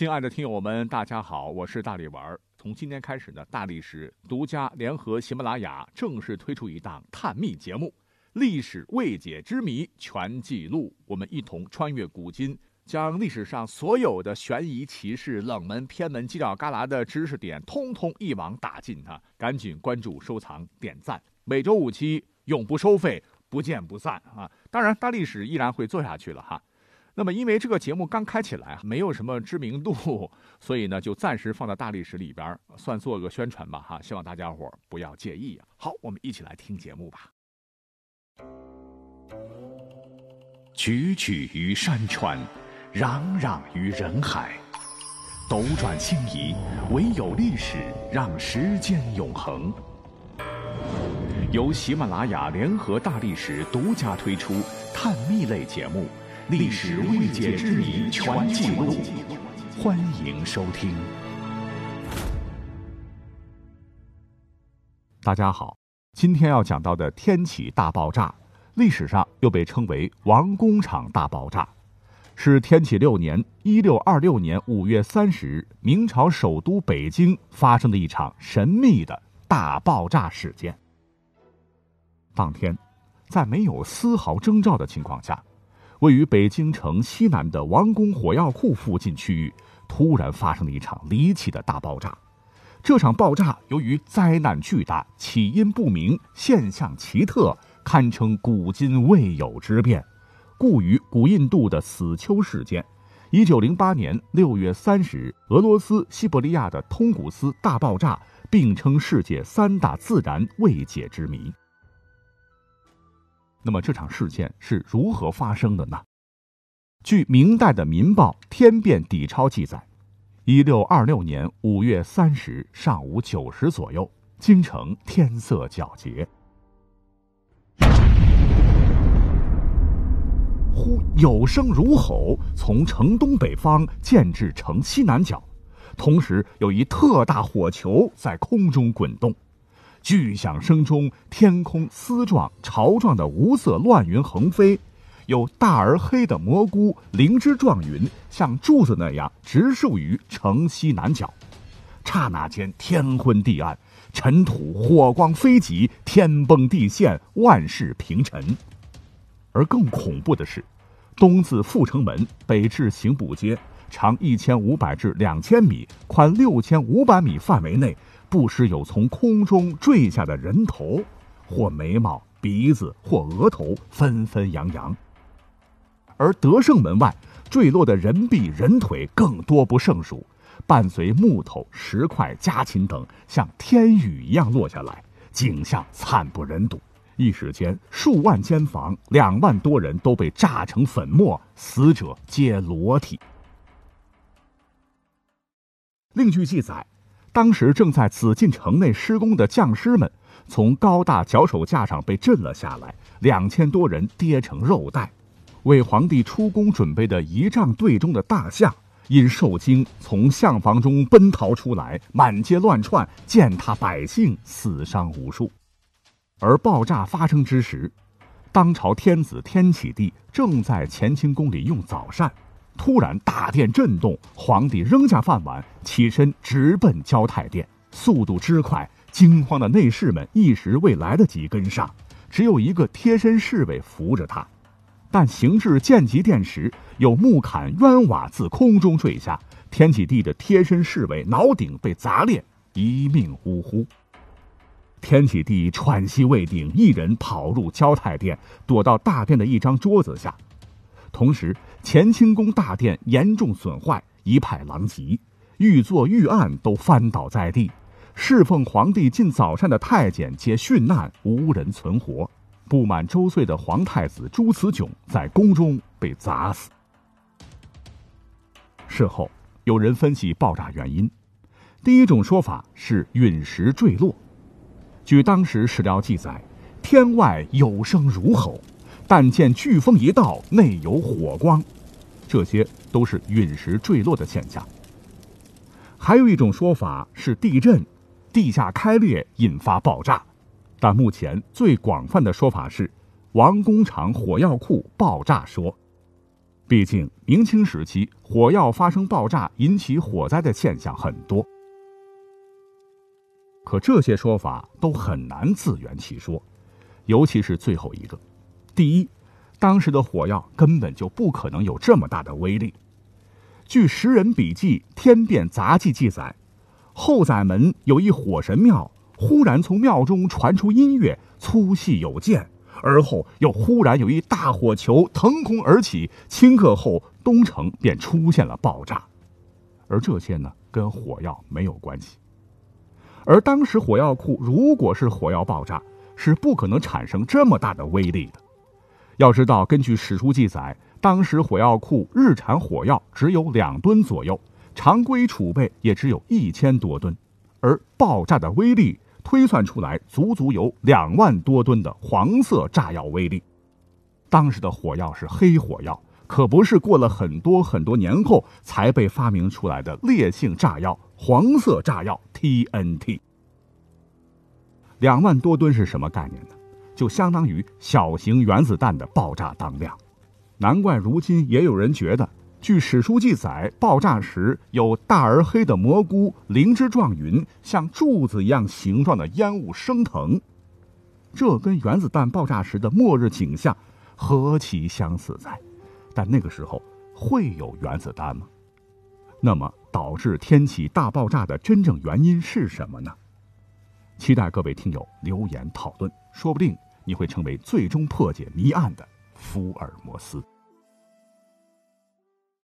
亲爱的听友们，大家好，我是大力丸儿。从今天开始呢，大历史独家联合喜马拉雅正式推出一档探秘节目《历史未解之谜全记录》，我们一同穿越古今，将历史上所有的悬疑、奇事、冷门、偏门、犄角旮旯的知识点，通通一网打尽它。赶紧关注、收藏、点赞，每周5期，永不收费，不见不散啊！当然，大历史依然会做下去了哈。那么，因为这个节目刚开起来，没有什么知名度，所以呢，就暂时放到大历史里边，算做个宣传吧哈。希望大家伙不要介意啊。好，我们一起来听节目吧。踽踽于山川，攘攘于人海，斗转星移，唯有历史让时间永恒。由喜马拉雅联合大历史独家推出探秘类节目《历史未解之谜全记录》，欢迎收听。大家好，今天要讲到的天启大爆炸，历史上又被称为王工厂大爆炸，是天启6年（1626年5月30日）明朝首都北京发生的一场神秘的大爆炸事件。当天，在没有丝毫征兆的情况下，位于北京城西南的王宫火药库附近区域突然发生了一场离奇的大爆炸。这场爆炸由于灾难巨大，起因不明，现象奇特，堪称古今未有之变，故与古印度的死丘事件、1908年6月30日俄罗斯西伯利亚的通古斯大爆炸并称世界3大自然未解之谜。那么这场事件是如何发生的呢？据明代的民报《天变底钞》记载，1626年5月30日上午9时左右，京城天色皎洁，忽有声如吼从城东北方溅至城西南角，同时有一特大火球在空中滚动，巨响声中，天空丝状、潮状的无色乱云横飞，有大而黑的蘑菇灵芝状云像柱子那样直竖于城西南角。刹那间天昏地暗，尘土火光飞急，天崩地陷，万事平沉。而更恐怖的是，东自阜成门，北至刑部街，长1500至2000米，宽6500米范围内，不时有从空中坠下的人头，或眉毛、鼻子，或额头，纷纷扬扬。而德胜门外坠落的人臂、人腿更多不胜数，伴随木头、石块、家禽等，像天雨一样落下来，景象惨不忍睹。一时间，数万间房、2万多人都被炸成粉末，死者皆裸体。另据记载，当时正在紫禁城内施工的匠师们从高大脚手架上被震了下来，2000多人跌成肉带。为皇帝出宫准备的仪仗队中的大象因受惊从象房中奔逃出来，满街乱窜，践踏百姓，死伤无数。而爆炸发生之时，当朝天子天启帝正在乾清宫里用早膳，突然大殿震动，皇帝扔下饭碗，起身直奔交泰殿，速度之快，惊慌的内侍们一时未来得及跟上，只有一个贴身侍卫扶着他。但行至建极殿时，有木砍冤瓦自空中坠下，天启帝的贴身侍卫脑顶被砸裂，一命呜呼。天启帝喘息未定，一人跑入交泰殿，躲到大殿的一张桌子下。同时，乾清宫大殿严重损坏，一派狼藉，御座御案都翻倒在地，侍奉皇帝进早膳的太监皆殉难，无人存活。不满周岁的皇太子朱慈炯在宫中被砸死。事后有人分析爆炸原因，第一种说法是陨石坠落。据当时史料记载，天外有声如吼，但见飓风一到，内有火光，这些都是陨石坠落的现象。还有一种说法是地震，地下开裂引发爆炸，但目前最广泛的说法是王工厂火药库爆炸说。毕竟明清时期火药发生爆炸引起火灾的现象很多，可这些说法都很难自圆其说，尤其是最后一个。第一，当时的火药根本就不可能有这么大的威力。据《时人笔记·天变杂记》记载，后宰门有一火神庙，忽然从庙中传出音乐，粗细有间，而后又忽然有一大火球腾空而起，顷刻后东城便出现了爆炸。而这些呢，跟火药没有关系。而当时火药库如果是火药爆炸，是不可能产生这么大的威力的。要知道，根据史书记载，当时火药库日产火药只有2吨左右，常规储备也只有1000多吨，而爆炸的威力推算出来足足有2万多吨的黄色炸药威力。当时的火药是黑火药，可不是过了很多年后才被发明出来的烈性炸药黄色炸药 TNT。2万多吨是什么概念呢？就相当于小型原子弹的爆炸当量。难怪如今也有人觉得，据史书记载，爆炸时有大而黑的蘑菇灵芝状云，像柱子一样形状的烟雾升腾，这跟原子弹爆炸时的末日景象何其相似哉！但那个时候会有原子弹吗？那么导致天启大爆炸的真正原因是什么呢？期待各位听友留言讨论，说不定你会成为最终破解谜案的福尔摩斯。